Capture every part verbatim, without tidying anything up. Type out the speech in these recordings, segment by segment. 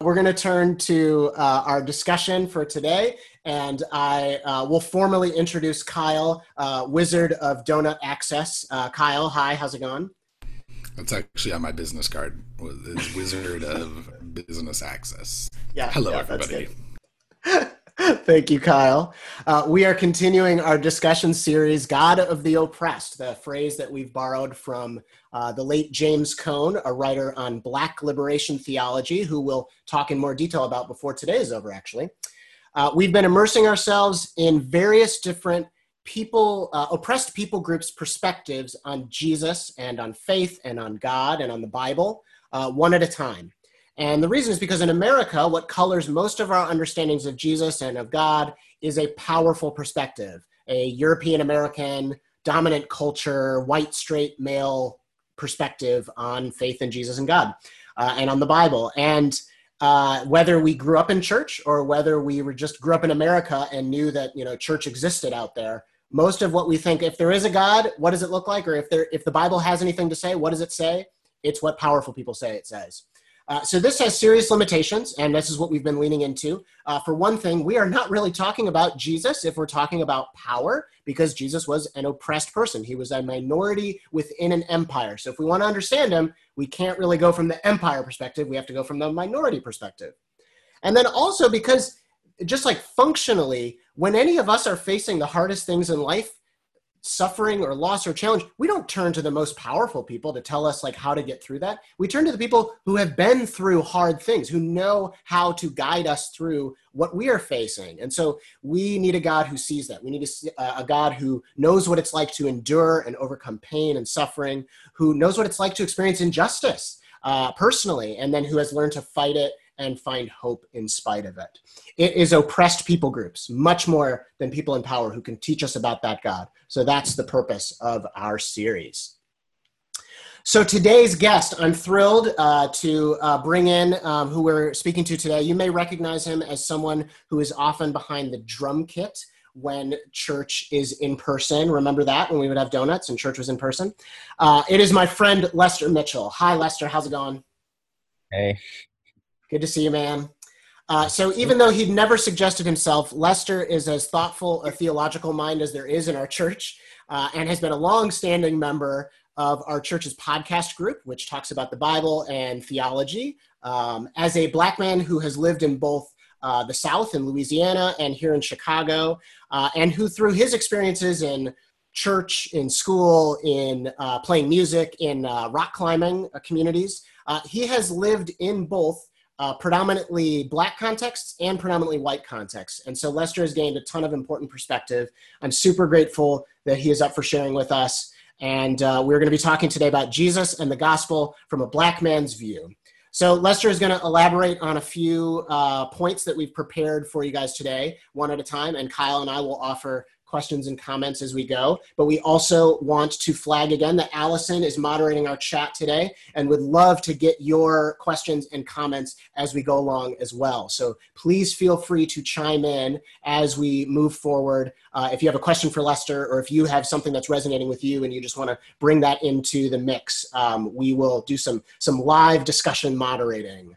We're going to turn to uh, our discussion for today, and I uh, will formally introduce Kyle, uh, Wizard of Donut Access. Uh, Kyle, hi, how's it going? That's actually on my business card, it's Wizard of Business Access. Yeah. Hello, yeah, everybody. Thank you, Kyle. Uh, we are continuing our discussion series, God of the Oppressed, the phrase that we've borrowed from uh, the late James Cone, a writer on Black liberation theology, who we'll talk in more detail about before today is over, actually. Uh, we've been immersing ourselves in various different people, uh, oppressed people groups' perspectives on Jesus and on faith and on God and on the Bible, uh, one at a time. And the reason is because in America, what colors most of our understandings of Jesus and of God is a powerful perspective, a European-American, dominant culture, white, straight, male perspective on faith in Jesus and God uh, and on the Bible. And uh, whether we grew up in church or whether we were just grew up in America and knew that, you know, church existed out there, most of what we think, if there is a God, what does it look like? Or if there, if the Bible has anything to say, what does it say? It's what powerful people say it says. Uh, so this has serious limitations, and this is what we've been leaning into. Uh, for one thing, we are not really talking about Jesus if we're talking about power, because Jesus was an oppressed person. He was a minority within an empire. So if we want to understand him, we can't really go from the empire perspective. We have to go from the minority perspective. And then also because just like functionally, when any of us are facing the hardest things in life, suffering or loss or challenge, we don't turn to the most powerful people to tell us like how to get through that. We turn to the people who have been through hard things, who know how to guide us through what we are facing. And so we need a God who sees that. We need a, a God who knows what it's like to endure and overcome pain and suffering, who knows what it's like to experience injustice uh, personally, and then who has learned to fight it and find hope in spite of it. It is oppressed people groups, much more than people in power, who can teach us about that God. So that's the purpose of our series. So today's guest, I'm thrilled uh, to uh, bring in um, who we're speaking to today. You may recognize him as someone who is often behind the drum kit when church is in person. Remember that, when we would have donuts and church was in person? Uh, it is my friend, Leicester Mitchell. Hi, Leicester, how's it going? Hey. Good to see you, man. Uh, so even though he'd never suggested himself, Leicester is as thoughtful a theological mind as there is in our church uh, and has been a long-standing member of our church's podcast group, which talks about the Bible and theology. Um, as a Black man who has lived in both uh, the South in Louisiana and here in Chicago, uh, and who through his experiences in church, in school, in uh, playing music, in uh, rock climbing uh, communities, uh, he has lived in both Uh, predominantly Black contexts and predominantly white contexts. And so Leicester has gained a ton of important perspective. I'm super grateful that he is up for sharing with us. And uh, we're going to be talking today about Jesus and the gospel from a Black man's view. So Leicester is going to elaborate on a few uh, points that we've prepared for you guys today, one at a time, and Kyle and I will offer questions and comments as we go. But we also want to flag again that Allison is moderating our chat today and would love to get your questions and comments as we go along as well. So please feel free to chime in as we move forward. Uh, if you have a question for Leicester, or if you have something that's resonating with you and you just want to bring that into the mix, um, we will do some, some live discussion moderating.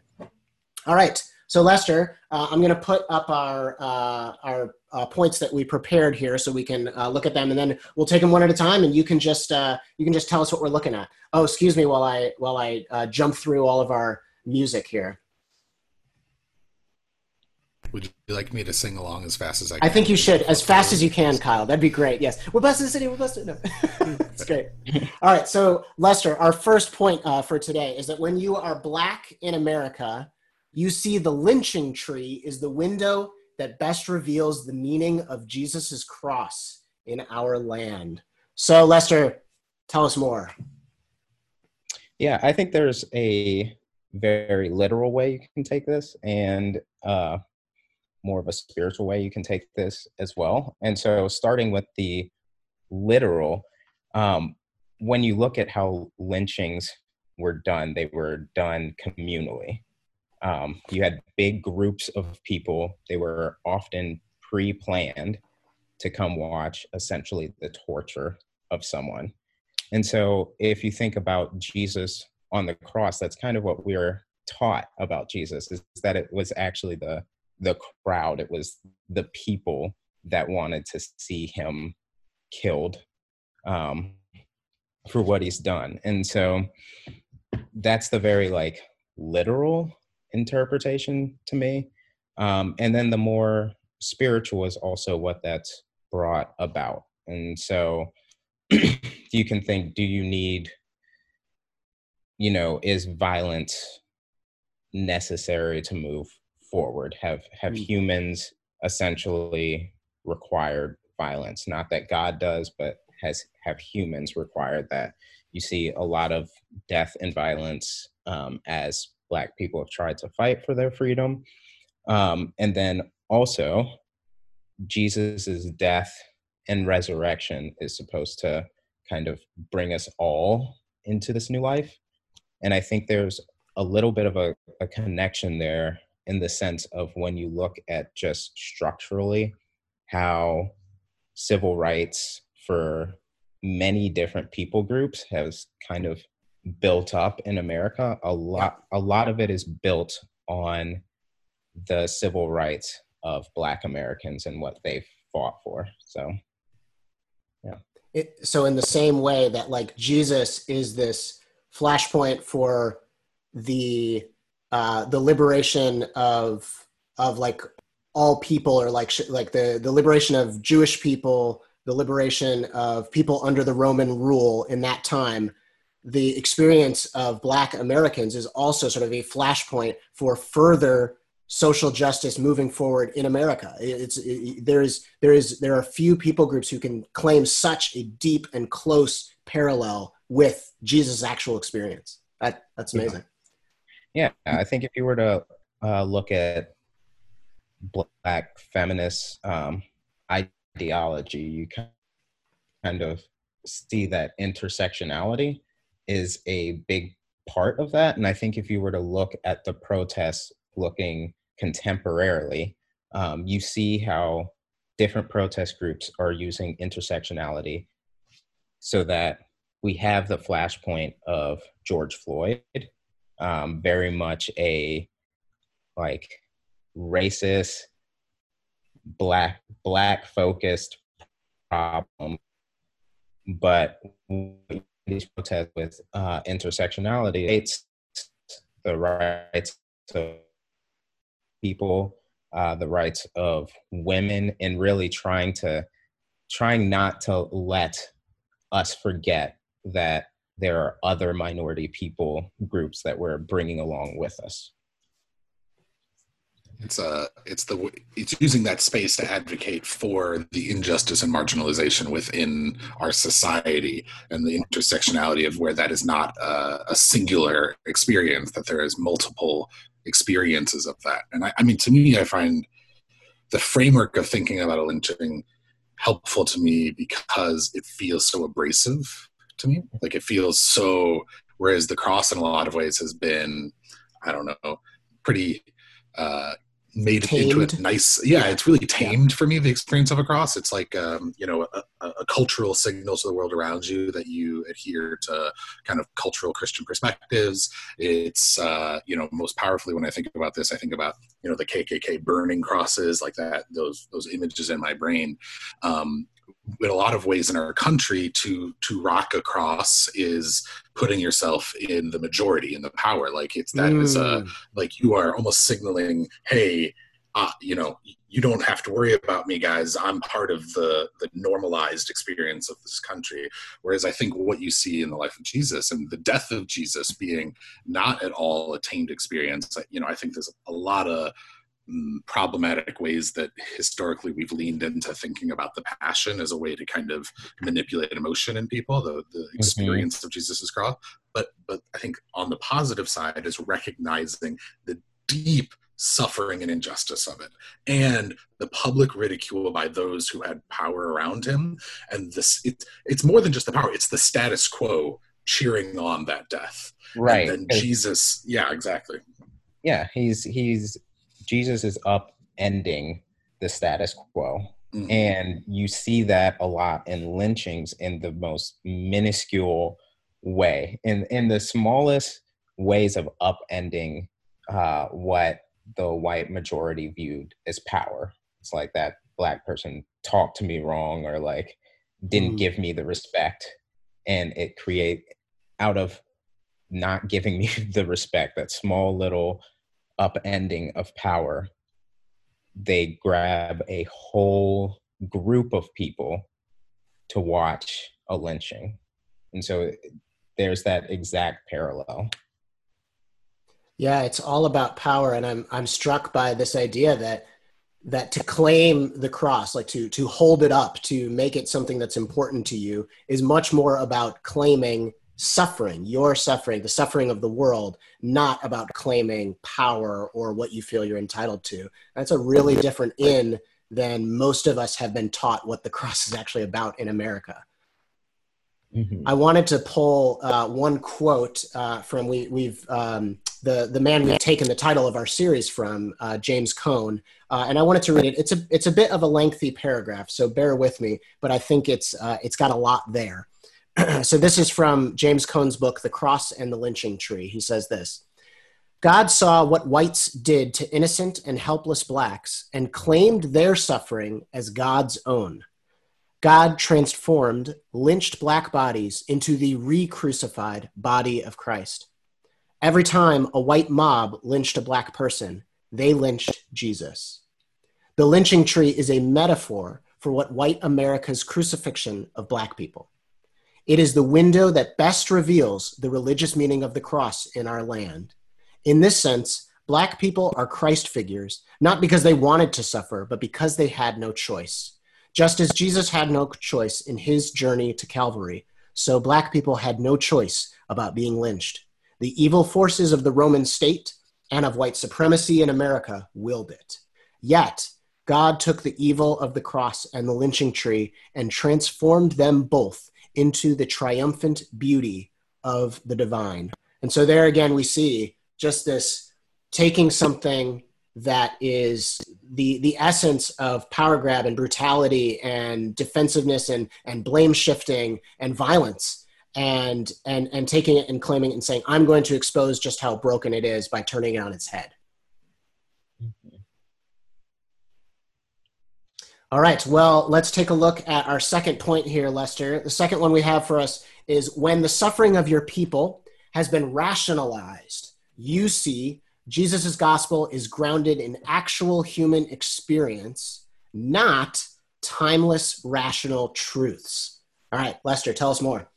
All right. So Leicester, uh, I'm going to put up our uh, our uh, points that we prepared here, so we can uh, look at them, and then we'll take them one at a time, and you can just uh, you can just tell us what we're looking at. Oh, excuse me, while I while I uh, jump through all of our music here. Would you like me to sing along as fast as I can? I think you should, as fast as you can, Kyle. That'd be great. Yes, we're blessed in the city. We're blessed. No, that's great. All right. So Leicester, our first point uh, for today is that when you are Black in America, you see the lynching tree is the window that best reveals the meaning of Jesus's cross in our land. So Leicester, tell us more. Yeah, I think there's a very literal way you can take this, and uh, more of a spiritual way you can take this as well. And so starting with the literal, um, when you look at how lynchings were done, they were done communally. Um, you had big groups of people. They were often pre-planned to come watch essentially the torture of someone. And so if you think about Jesus on the cross, that's kind of what we were taught about Jesus is that it was actually the the crowd. It was the people that wanted to see him killed um, for what he's done. And so that's the very like literal interpretation to me. Um, and then the more spiritual is also what that's brought about. And so you can think, do you need, you know, is violence necessary to move forward? Have have mm. humans essentially required violence? Not that God does, but has have humans required that? You see a lot of death and violence um, as Black people have tried to fight for their freedom. Um, and then also, Jesus's death and resurrection is supposed to kind of bring us all into this new life. And I think there's a little bit of a, a connection there in the sense of when you look at just structurally how civil rights for many different people groups has kind of built up in America. A lot, a lot of it is built on the civil rights of Black Americans and what they've fought for. So, yeah. It, so in the same way that like Jesus is this flashpoint for the uh, the liberation of of like all people, or like sh- like the the liberation of Jewish people, the liberation of people under the Roman rule in that time, the experience of Black Americans is also sort of a flashpoint for further social justice moving forward in America. It's it, there is there is there are few people groups who can claim such a deep and close parallel with Jesus' actual experience. That that's amazing. Yeah, yeah. I think if you were to uh, look at Black feminist um, ideology, you kind of see that intersectionality is a big part of that. And I think if you were to look at the protests looking contemporarily, um, you see how different protest groups are using intersectionality so that we have the flashpoint of George Floyd, um, very much a like racist, black, black focused problem. But these protests with uh, intersectionality, it's the rights of people, uh, the rights of women, and really trying to, trying not to let us forget that there are other minority people groups that we're bringing along with us. It's uh, it's the it's using that space to advocate for the injustice and marginalization within our society and the intersectionality of where that is not a, a singular experience, that there is multiple experiences of that. And I, I mean, to me, I find the framework of thinking about a lynching helpful to me because it feels so abrasive to me. Like it feels so, whereas the cross in a lot of ways has been, I don't know, pretty uh, made tamed. Into a nice, yeah, it's really tamed yeah. for me, the experience of a cross. It's like, um, you know, a, a cultural signal to the world around you that you adhere to kind of cultural Christian perspectives. It's, uh, you know, most powerfully when I think about this, I think about, you know, the K K K burning crosses like that, those, those images in my brain. Um, in a lot of ways in our country, to to rock a cross is putting yourself in the majority, in the power. Like it's that mm. is a, like you are almost signaling, hey, uh, you know, you don't have to worry about me, guys. I'm part of the the normalized experience of this country. Whereas I think what you see in the life of Jesus and the death of Jesus being not at all a tamed experience, you know, I think there's a lot of problematic ways that historically we've leaned into thinking about the passion as a way to kind of manipulate emotion in people, the, the experience mm-hmm. of Jesus's cross. But but I think on the positive side is recognizing the deep suffering and injustice of it and the public ridicule by those who had power around him. And this it, it's more than just the power, it's the status quo cheering on that death. Right. And then Jesus, yeah, exactly. Yeah, he's he's Jesus is upending the status quo. Mm-hmm. And you see that a lot in lynchings in the most minuscule way, in, in the smallest ways of upending uh, what the white majority viewed as power. It's like that black person talked to me wrong or like didn't mm-hmm. give me the respect. And it create out of not giving me the respect, that small little upending of power, they grab a whole group of people to watch a lynching. And so there's that exact parallel. Yeah, it's all about power. And I'm I'm struck by this idea that that to claim the cross, like to to hold it up, to make it something that's important to you, is much more about claiming suffering, your suffering, the suffering of the world, not about claiming power or what you feel you're entitled to. That's a really different in than most of us have been taught what the cross is actually about in America. Mm-hmm. I wanted to pull uh, one quote uh, from we, we've um, the the man we've taken the title of our series from, uh, James Cone, uh, and I wanted to read it. It's a it's a bit of a lengthy paragraph, so bear with me. But I think it's uh, it's got a lot there. So this is from James Cone's book, The Cross and the Lynching Tree. He says this: God saw what whites did to innocent and helpless blacks and claimed their suffering as God's own. God transformed lynched black bodies into the re-crucified body of Christ. Every time a white mob lynched a black person, they lynched Jesus. The lynching tree is a metaphor for what white America's crucifixion of black people. It is the window that best reveals the religious meaning of the cross in our land. In this sense, black people are Christ figures, not because they wanted to suffer, but because they had no choice. Just as Jesus had no choice in his journey to Calvary, so black people had no choice about being lynched. The evil forces of the Roman state and of white supremacy in America willed it. Yet, God took the evil of the cross and the lynching tree and transformed them both into the triumphant beauty of the divine. And so there again, we see just this taking something that is the the essence of power grab and brutality and defensiveness and and blame shifting and violence and and and taking it and claiming it and saying, I'm going to expose just how broken it is by turning it on its head. Mm-hmm. All right, well, let's take a look at our second point here, Lester. The second one we have for us is when the suffering of your people has been rationalized, you see Jesus' gospel is grounded in actual human experience, not timeless rational truths. All right, Lester, tell us more.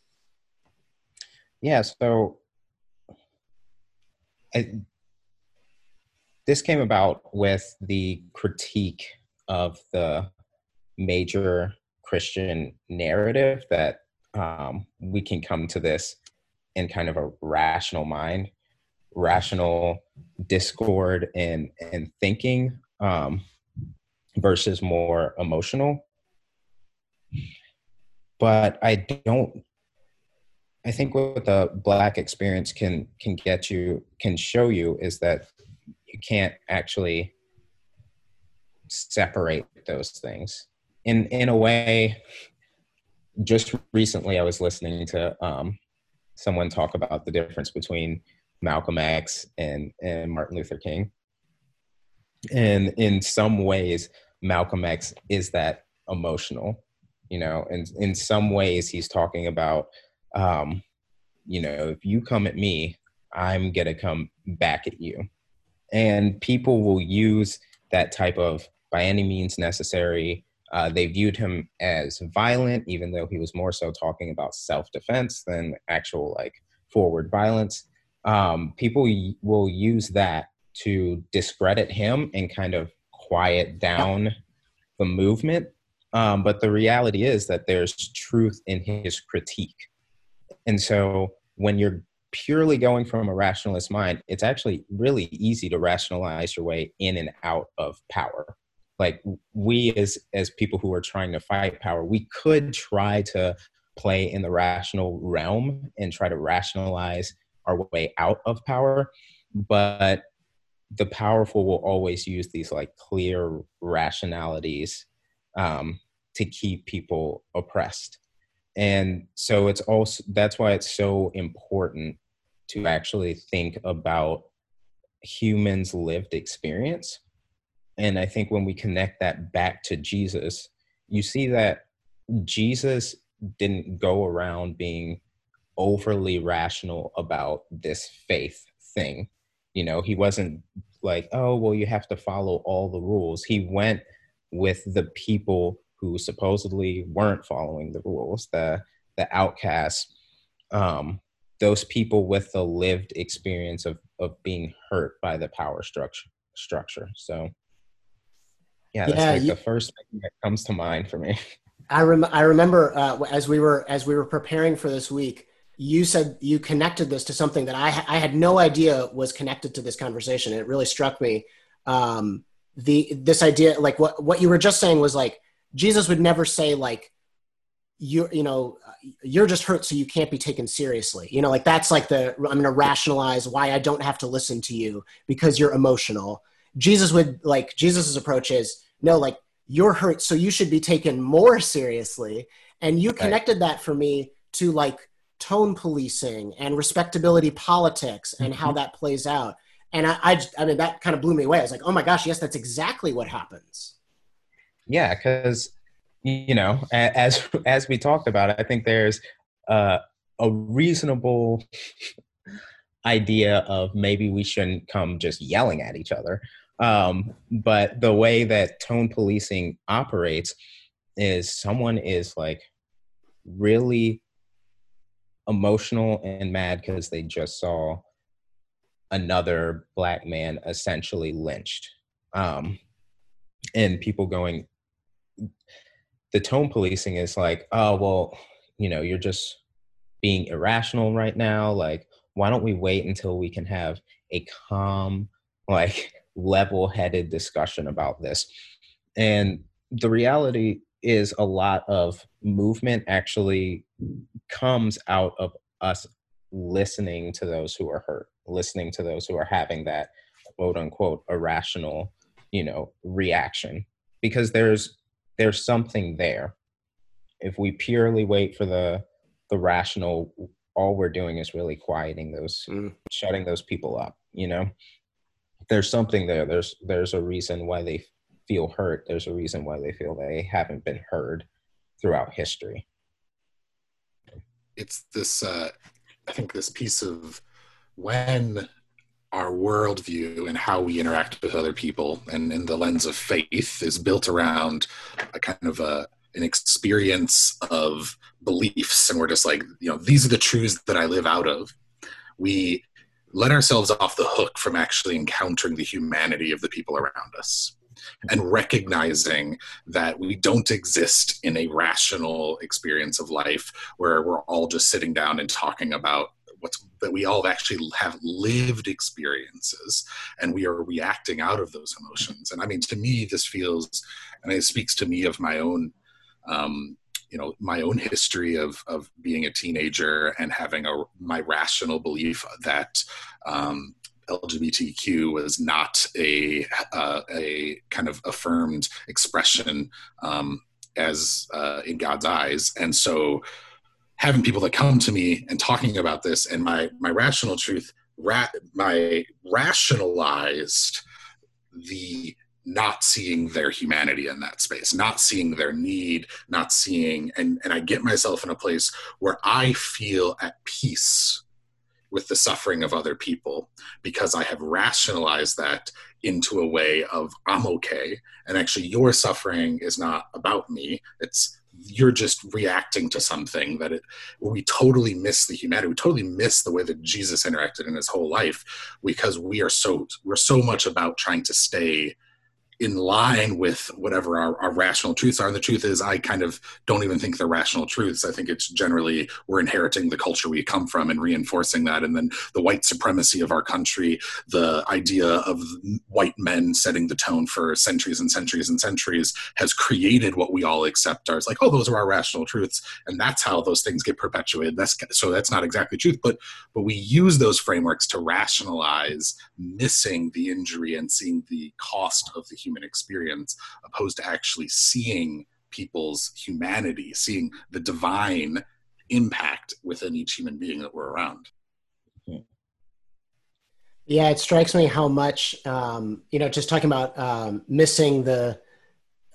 Yeah, so I, this came about with the critique of the major Christian narrative that um, we can come to this in kind of a rational mind. Rational discord and and thinking um, versus more emotional. But I don't, I think what the Black experience can can get you, can show you is that you can't actually separate those things. In, in a way, just recently I was listening to um, someone talk about the difference between Malcolm X and, and Martin Luther King. And in some ways, Malcolm X is that emotional, you know, and in some ways he's talking about, um, you know, if you come at me, I'm going to come back at you. And people will use that type of, by any means necessary. Uh, they viewed him as violent, even though he was more so talking about self-defense than actual like forward violence. Um, people y- will use that to discredit him and kind of quiet down the movement. Um, but the reality is that there's truth in his critique. And so when you're purely going from a rationalist mind, it's actually really easy to rationalize your way in and out of power. Like we as, as people who are trying to fight power, we could try to play in the rational realm and try to rationalize our way out of power, but the powerful will always use these like clear rationalities um, to keep people oppressed. And so it's also, that's why it's so important to actually think about humans' lived experience. And I think when we connect that back to Jesus, you see that Jesus didn't go around being overly rational about this faith thing. You know, he wasn't like, oh, well, you have to follow all the rules. He went with the people who supposedly weren't following the rules, the the outcasts, um, those people with the lived experience of, of being hurt by the power structure. structure. So, yeah, that's yeah, like you, the first thing that comes to mind for me. I rem- I remember uh, as we were as we were preparing for this week, you said you connected this to something that I ha- I had no idea was connected to this conversation. And it really struck me. Um, the this idea, like what what you were just saying, was like, Jesus would never say like, you you know, you're just hurt, so you can't be taken seriously. You know, like that's like the, I'm going to rationalize why I don't have to listen to you because you're emotional. Jesus would like, Jesus's approach is no, like you're hurt, so you should be taken more seriously. And you connected that for me to like tone policing and respectability politics and mm-hmm. how that plays out. And I, I, I mean, that kind of blew me away. I was like, oh my gosh, yes, that's exactly what happens. Yeah, because, you know, as as we talked about, I think there's uh, a reasonable idea of maybe we shouldn't come just yelling at each other. Um, but the way that tone policing operates is someone is like really emotional and mad because they just saw another Black man essentially lynched. Um, and people going... The tone policing is like, oh, well, you know, you're just being irrational right now. Like, why don't we wait until we can have a calm, like level-headed discussion about this? And the reality is a lot of movement actually comes out of us listening to those who are hurt, listening to those who are having that quote unquote irrational, you know, reaction, because there's, there's something there. If we purely wait for the the rational, all we're doing is really quieting those, mm. shutting those people up, you know? There's something there. There's there's a reason why they feel hurt. There's a reason why they feel they haven't been heard throughout history. It's this, uh, I think this piece of when our worldview and how we interact with other people and in the lens of faith is built around a kind of a, an experience of beliefs. And we're just like, you know, these are the truths that I live out of. We let ourselves off the hook from actually encountering the humanity of the people around us and recognizing that we don't exist in a rational experience of life where we're all just sitting down and talking about what's, that we all actually have lived experiences and we are reacting out of those emotions. And I mean, to me, this feels, and it speaks to me of my own, um, you know, my own history of, of being a teenager and having a, my rational belief that, um, L G B T Q was not a, uh, a kind of affirmed expression, um, as, uh, in God's eyes. And so, having people that come to me and talking about this and my, my rational truth, ra- my rationalized the not seeing their humanity in that space, not seeing their need, not seeing, and, and I get myself in a place where I feel at peace with the suffering of other people because I have rationalized that into a way of I'm okay. And actually your suffering is not about me. It's, you're just reacting to something that it, we totally miss the humanity. We totally miss the way that Jesus interacted in his whole life because we are so, we're so much about trying to stay in line with whatever our, our rational truths are. And the truth is, I kind of don't even think they're rational truths. I think it's generally we're inheriting the culture we come from and reinforcing that. And then the white supremacy of our country, the idea of white men setting the tone for centuries and centuries and centuries has created what we all accept as like, oh, those are our rational truths. And that's how those things get perpetuated. That's, so that's not exactly truth, but, but we use those frameworks to rationalize missing the injury and seeing the cost of the human experience, opposed to actually seeing people's humanity, seeing the divine impact within each human being that we're around. Yeah, it strikes me how much, um, you know, just talking about um, missing the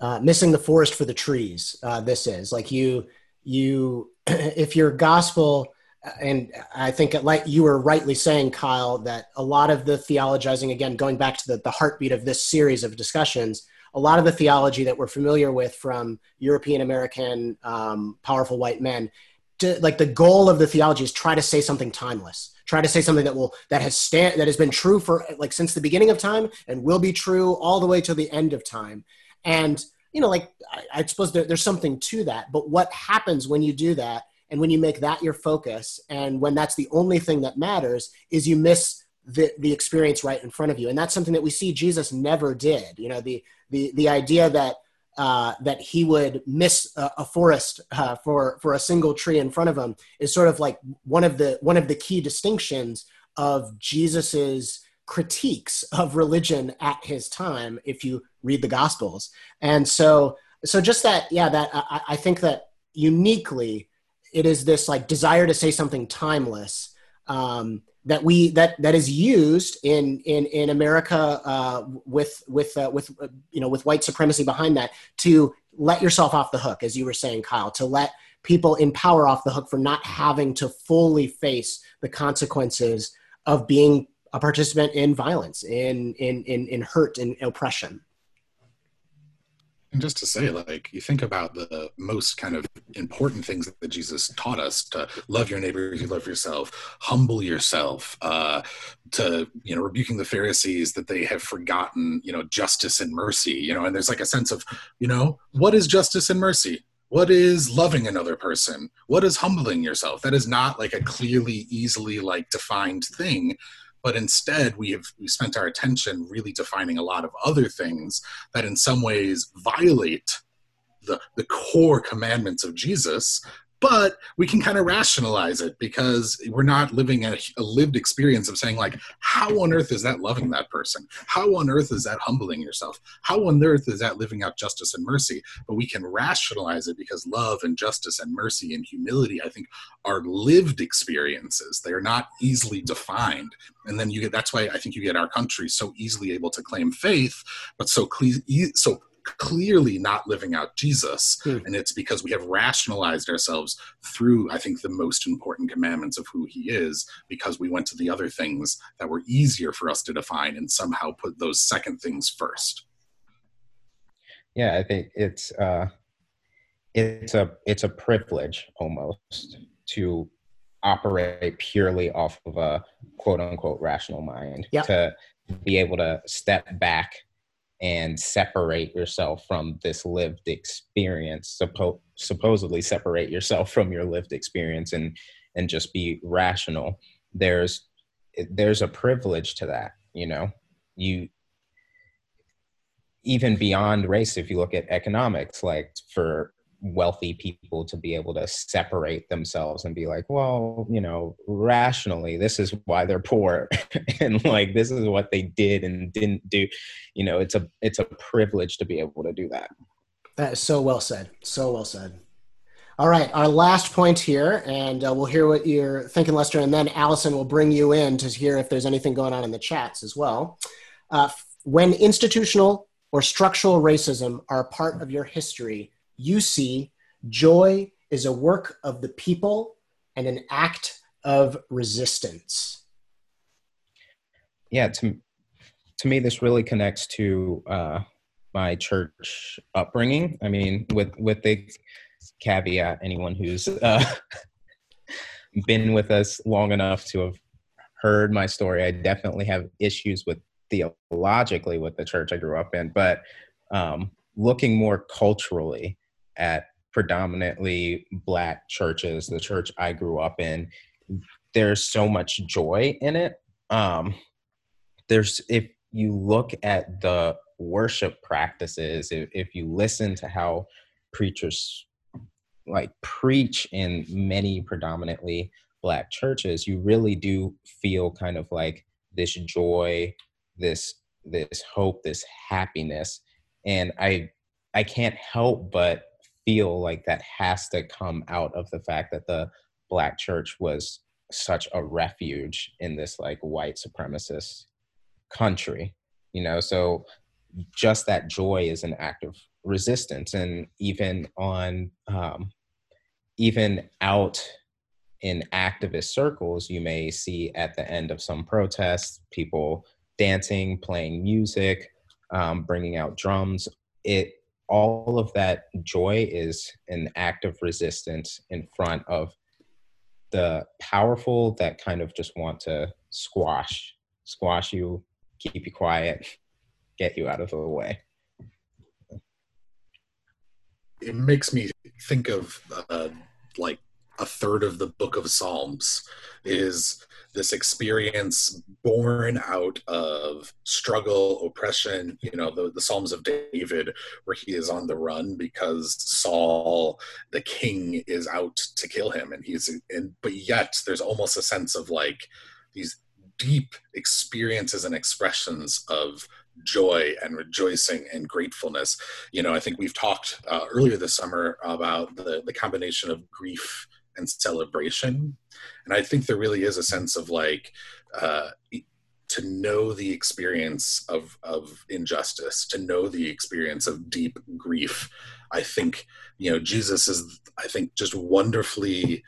uh, missing the forest for the trees. Uh, this is like you, you, if your gospel, and I think it, like you were rightly saying, Kyle, that a lot of the theologizing, again, going back to the, the heartbeat of this series of discussions, a lot of the theology that we're familiar with from European American um, powerful white men, to, like the goal of the theology is try to say something timeless. Try to say something that will that has stand that has been true for like since the beginning of time and will be true all the way till the end of time. And you know, like I, I suppose there, there's something to that. But what happens when you do that and when you make that your focus and when that's the only thing that matters is you miss the the experience right in front of you. And that's something that we see Jesus never did. You know, the the the idea that uh, that he would miss a, a forest uh, for, for a single tree in front of him is sort of like one of the, one of the key distinctions of Jesus's critiques of religion at his time, if you read the Gospels. And so, so just that, yeah, that I, I think that uniquely it is this like desire to say something timeless, um, that we, that, that is used in, in, in America, uh, with, with, uh, with, uh, you know, with white supremacy behind that to let yourself off the hook, as you were saying, Kyle, to let people in power off the hook for not having to fully face the consequences of being a participant in violence, in, in, in, in hurt and oppression. And just to say, like, you think about the most kind of important things that Jesus taught us: to love your neighbor as you love yourself, humble yourself, uh, to, you know, rebuking the Pharisees that they have forgotten, you know, justice and mercy, you know, and there's like a sense of, you know, what is justice and mercy? What is loving another person? What is humbling yourself? That is not like a clearly, easily like defined thing. But instead, we have we spent our attention really defining a lot of other things that in some ways violate the, the core commandments of Jesus, but we can kind of rationalize it because we're not living a, a lived experience of saying, like, how on earth is that loving that person? How on earth is that humbling yourself? How on earth is that living out justice and mercy? But we can rationalize it because love and justice and mercy and humility, I think, are lived experiences. They are not easily defined. And then you get, that's why I think you get our country so easily able to claim faith, but so cle- so. clearly not living out Jesus. Hmm. And it's because we have rationalized ourselves through, I think, the most important commandments of who he is, because we went to the other things that were easier for us to define and somehow put those second things first. Yeah, I think it's uh, it's a it's a privilege almost to operate purely off of a quote-unquote rational mind. Yep. To be able to step back and separate yourself from this lived experience, suppo- supposedly separate yourself from your lived experience and and just be rational. There's there's a privilege to that, you know? You, even beyond race, if you look at economics, like for wealthy people to be able to separate themselves and be like, well, you know, rationally, this is why they're poor and like this is what they did and didn't do. You know, it's a it's a privilege to be able to do that. That is so well said. So well said. All right, our last point here, and uh, we'll hear what you're thinking, Lester, and then Allison will bring you in to hear if there's anything going on in the chats as well. Uh, when institutional or structural racism are part of your history, you see, joy is a work of the people and an act of resistance. Yeah, to, to me, this really connects to uh, my church upbringing. I mean, with, with the caveat, anyone who's uh, been with us long enough to have heard my story, I definitely have issues with theologically with the church I grew up in, but um, looking more culturally at predominantly Black churches, the church I grew up in, there's so much joy in it. Um, there's, if you look at the worship practices, if, if you listen to how preachers like preach in many predominantly Black churches, you really do feel kind of like this joy, this, this hope, this happiness. And I, I can't help but feel like that has to come out of the fact that the Black church was such a refuge in this like white supremacist country, you know? So just that joy is an act of resistance. And even on, um, even out in activist circles, you may see at the end of some protests, people dancing, playing music, um, bringing out drums. It, all of that joy is an act of resistance in front of the powerful that kind of just want to squash, squash you, keep you quiet, get you out of the way. It makes me think of uh, like a third of the book of Psalms is this experience born out of struggle, oppression, you know, the, the Psalms of David, where he is on the run because Saul, the king, is out to kill him. And he's, and, but yet there's almost a sense of like these deep experiences and expressions of joy and rejoicing and gratefulness. You know, I think we've talked uh, earlier this summer about the, the combination of grief and celebration. And I think there really is a sense of like, uh, to know the experience of, of injustice, to know the experience of deep grief. I think, you know, Jesus is, I think, just wonderfully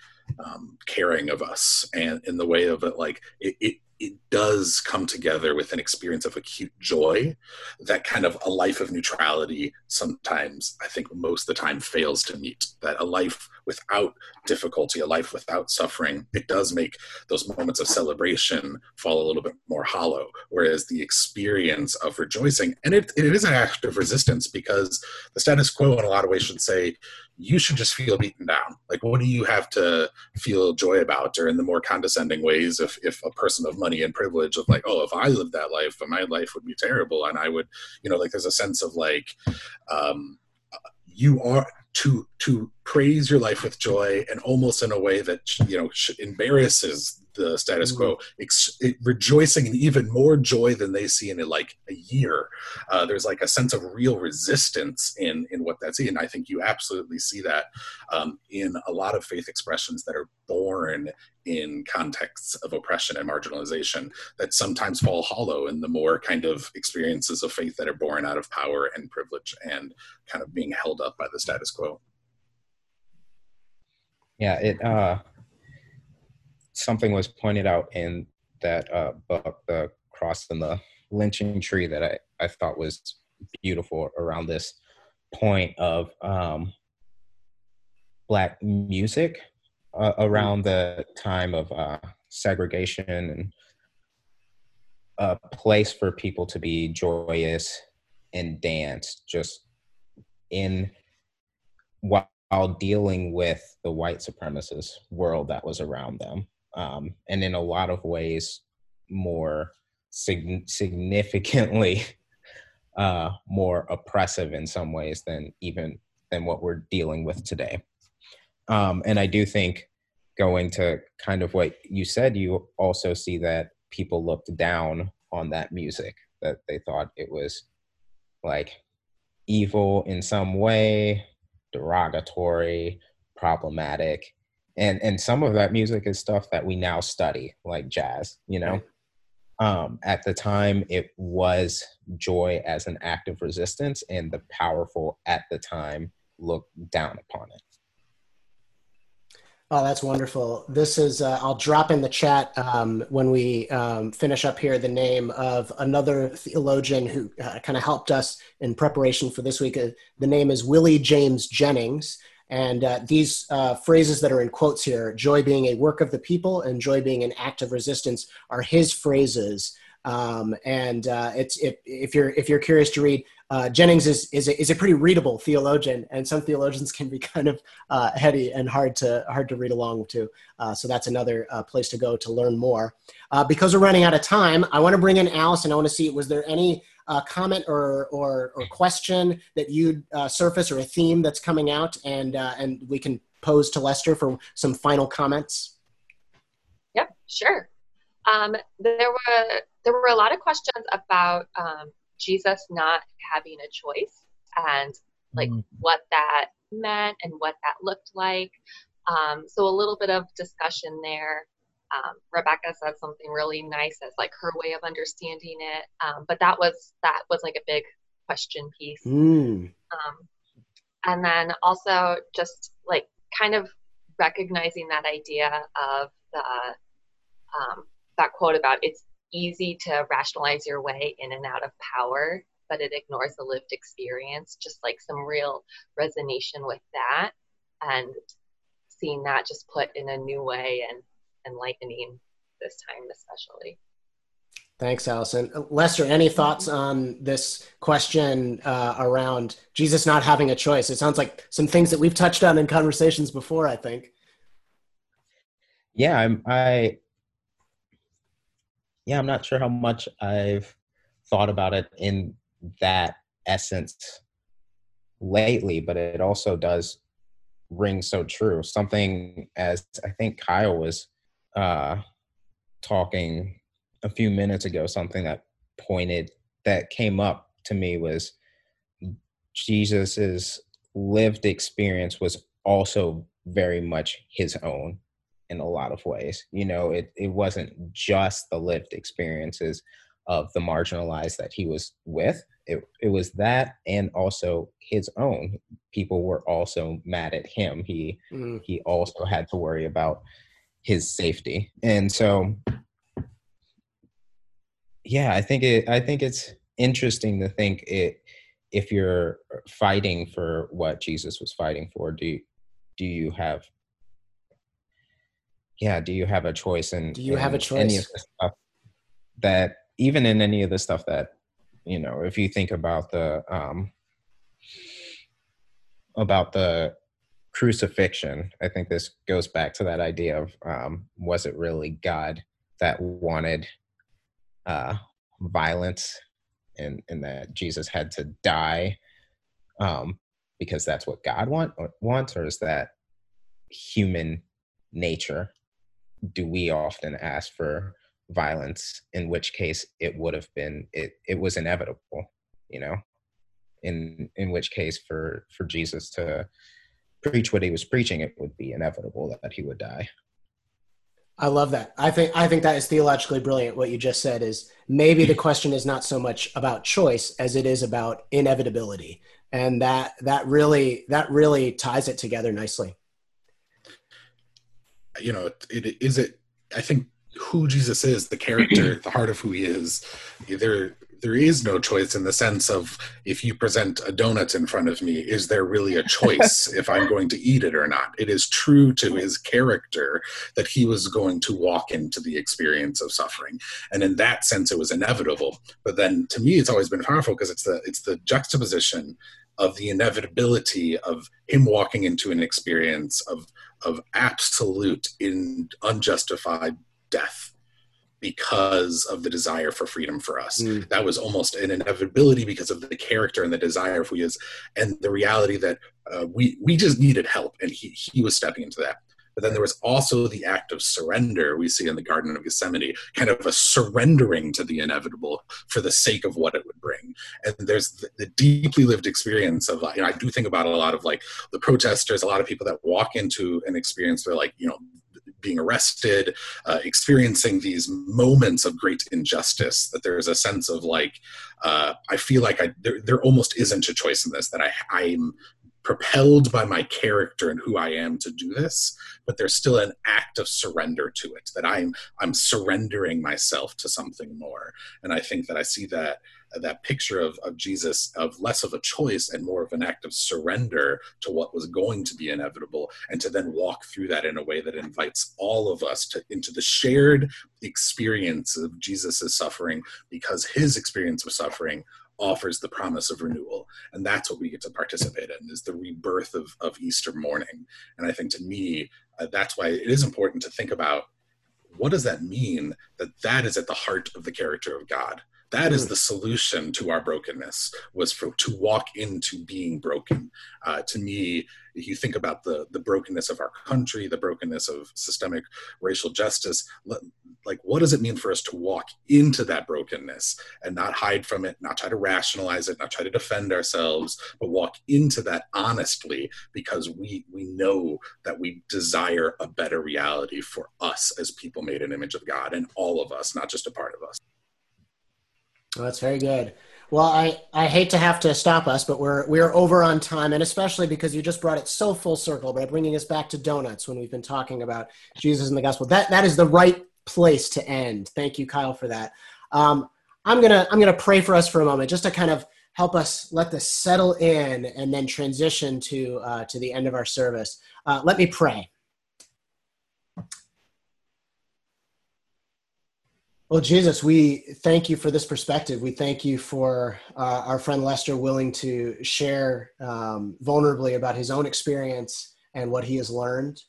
um, caring of us, and in the way of it, like it, it, it does come together with an experience of acute joy that kind of a life of neutrality sometimes, I think most of the time, fails to meet. That a life without difficulty, a life without suffering, it does make those moments of celebration fall a little bit more hollow. Whereas the experience of rejoicing, and it, it is an act of resistance, because the status quo in a lot of ways should say, you should just feel beaten down. Like, what do you have to feel joy about? Or in the more condescending ways, if, if a person of money and privilege of like, oh, if I lived that life, my life would be terrible. And I would, you know, like there's a sense of like, um, you are to, to praise your life with joy, and almost in a way that, you know, embarrasses the status quo, ex- it, rejoicing in even more joy than they see in it, like a year. Uh, there's like a sense of real resistance in, in what that's in. I think you absolutely see that um, in a lot of faith expressions that are born in contexts of oppression and marginalization that sometimes fall hollow in the more kind of experiences of faith that are born out of power and privilege and kind of being held up by the status quo. Yeah, it, uh, something was pointed out in that uh, book, The Cross and the Lynching Tree, that I, I thought was beautiful around this point of um, Black music uh, around the time of uh, segregation, and a place for people to be joyous and dance just in what, while dealing with the white supremacist world that was around them. Um, and in a lot of ways, more sig- significantly uh, more oppressive in some ways than even than what we're dealing with today. Um, and I do think, going to kind of what you said, you also see that people looked down on that music, that they thought it was like evil in some way, derogatory, problematic, and and some of that music is stuff that we now study, like jazz, you know. Um, at the time, it was joy as an act of resistance, and the powerful at the time looked down upon it. Oh, that's wonderful. This is, uh, I'll drop in the chat um, when we um, finish up here the name of another theologian who uh, kind of helped us in preparation for this week. Uh, the name is Willie James Jennings. And uh, these uh, phrases that are in quotes here, joy being a work of the people and joy being an act of resistance, are his phrases. Um, and uh, it's if, if you're if you're curious to read, uh, Jennings is is a, is a pretty readable theologian, and some theologians can be kind of uh, heady and hard to hard to read along to. Uh, so that's another uh, place to go to learn more. Uh, because we're running out of time, I want to bring in Allison. I want to see, was there any uh, comment or, or or question that you'd uh, surface, or a theme that's coming out, and uh, and we can pose to Lester for some final comments. Yep, sure. Um, there were there were a lot of questions about um, Jesus not having a choice, and like mm-hmm. what that meant and what that looked like. Um, so a little bit of discussion there. um, Rebecca said something really nice as like her way of understanding it. Um, but that was, that was like a big question piece. Mm. Um, and then also just like kind of recognizing that idea of the, um, that quote about it's easy to rationalize your way in and out of power, but it ignores the lived experience, just like some real resonation with that and seeing that just put in a new way and enlightening this time, especially. Thanks, Allison. Lester, any thoughts on this question uh, around Jesus not having a choice? It sounds like some things that we've touched on in conversations before, I think. Yeah, I'm, I, yeah, I'm not sure how much I've thought about it in that essence lately, but it also does ring so true. Something as I think Kyle was uh, talking a few minutes ago, something that pointed, that came up to me was Jesus's lived experience was also very much his own in a lot of ways. You know, it, it wasn't just the lived experiences of the marginalized that he was with. It, it was that and also his own. People were also mad at him. He mm. he also had to worry about his safety. And so, yeah, I think it. I think it's interesting to think it. If you're fighting for what Jesus was fighting for, do do you have? Yeah, do you have a choice? And do you in have a choice? Any of the stuff that even in any of the stuff that, you know, if you think about the um, about the crucifixion, I think this goes back to that idea of um, was it really God that wanted uh, violence, and, and that Jesus had to die um, because that's what God want, or wants, or is that human nature? Do we often ask for violence, in which case it would have been, it it was inevitable, you know, in in which case for for Jesus to preach what he was preaching, it would be inevitable that he would die. I love that. I think I think that is theologically brilliant. What you just said is maybe the question is not so much about choice as it is about inevitability, and that that really that really ties it together nicely. You know, it, it is it. I think who Jesus is, the character, the heart of who he is, there there is no choice in the sense of if you present a donut in front of me, is there really a choice if I'm going to eat it or not? It is true to his character that he was going to walk into the experience of suffering. And in that sense, it was inevitable. But then to me, it's always been powerful because it's the it's the juxtaposition of the inevitability of him walking into an experience of, of absolute in unjustified death because of the desire for freedom for us. Mm. That was almost an inevitability because of the character and the desire for us, and the reality that uh, we we just needed help, and he he was stepping into that. But then there was also the act of surrender we see in the Garden of Gethsemane, kind of a surrendering to the inevitable for the sake of what it would bring. And there's the, the deeply lived experience of, you know, I do think about a lot of like the protesters, a lot of people that walk into an experience where like, you know, being arrested, uh, experiencing these moments of great injustice, that there's a sense of like, uh, I feel like I, there, there almost isn't a choice in this, that I, I'm propelled by my character and who I am to do this, but there's still an act of surrender to it, that I'm I'm surrendering myself to something more. And I think that I see that that picture of, of Jesus of less of a choice and more of an act of surrender to what was going to be inevitable, and to then walk through that in a way that invites all of us to into the shared experience of Jesus's suffering, because his experience of suffering offers the promise of renewal. And that's what we get to participate in, is the rebirth of, of Easter morning. And I think to me, uh, that's why it is important to think about, what does that mean? That that is at the heart of the character of God. That is the solution to our brokenness, was for, to walk into being broken. Uh, to me, if you think about the, the brokenness of our country, the brokenness of systemic racial justice, like, what does it mean for us to walk into that brokenness and not hide from it, not try to rationalize it, not try to defend ourselves, but walk into that honestly, because we, we know that we desire a better reality for us as people made in image of God, and all of us, not just a part of us. Well, that's very good. Well, I, I hate to have to stop us, but we're we're over on time, and especially because you just brought it so full circle by bringing us back to donuts when we've been talking about Jesus and the gospel. That that is the right place to end. Thank you, Kyle, for that. Um, I'm gonna I'm gonna pray for us for a moment, just to kind of help us let this settle in, and then transition to uh, to the end of our service. Uh, let me pray. Well, Jesus, we thank you for this perspective. We thank you for uh, our friend Lester willing to share um, vulnerably about his own experience and what he has learned.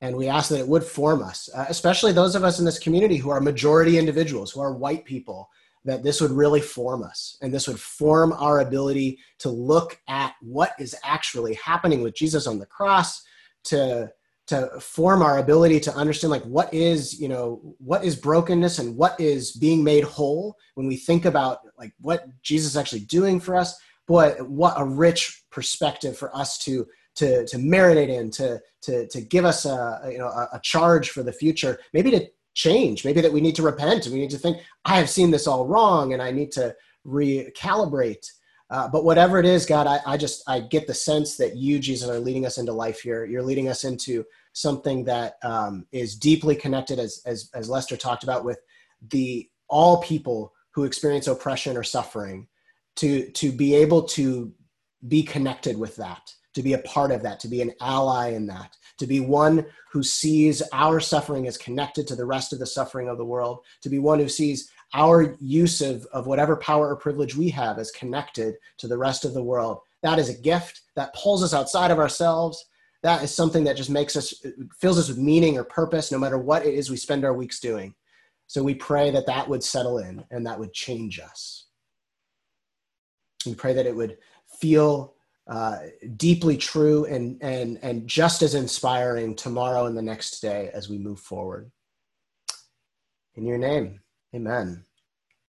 And we ask that it would form us, uh, especially those of us in this community who are majority individuals, who are white people, that this would really form us. And this would form our ability to look at what is actually happening with Jesus on the cross, to to form our ability to understand, like, what is, you know, what is brokenness and what is being made whole when we think about, like, what Jesus is actually doing for us. Boy, what a rich perspective for us to, to, to marinate in, to, to, to give us a, you know, a, a charge for the future, maybe to change, maybe that we need to repent and we need to think, I have seen this all wrong and I need to recalibrate. Uh, but whatever it is, God, I, I just, I get the sense that you, Jesus, are leading us into life here. You're leading us into something that um, is deeply connected, as, as as Lester talked about, with the all people who experience oppression or suffering, to to be able to be connected with that, to be a part of that, to be an ally in that, to be one who sees our suffering as connected to the rest of the suffering of the world, to be one who sees our use of, of whatever power or privilege we have is connected to the rest of the world. That is a gift that pulls us outside of ourselves. That is something that just makes us, fills us with meaning or purpose, no matter what it is we spend our weeks doing. So we pray that that would settle in and that would change us. We pray that it would feel uh, deeply true and, and, and just as inspiring tomorrow and the next day as we move forward. In your name. Amen.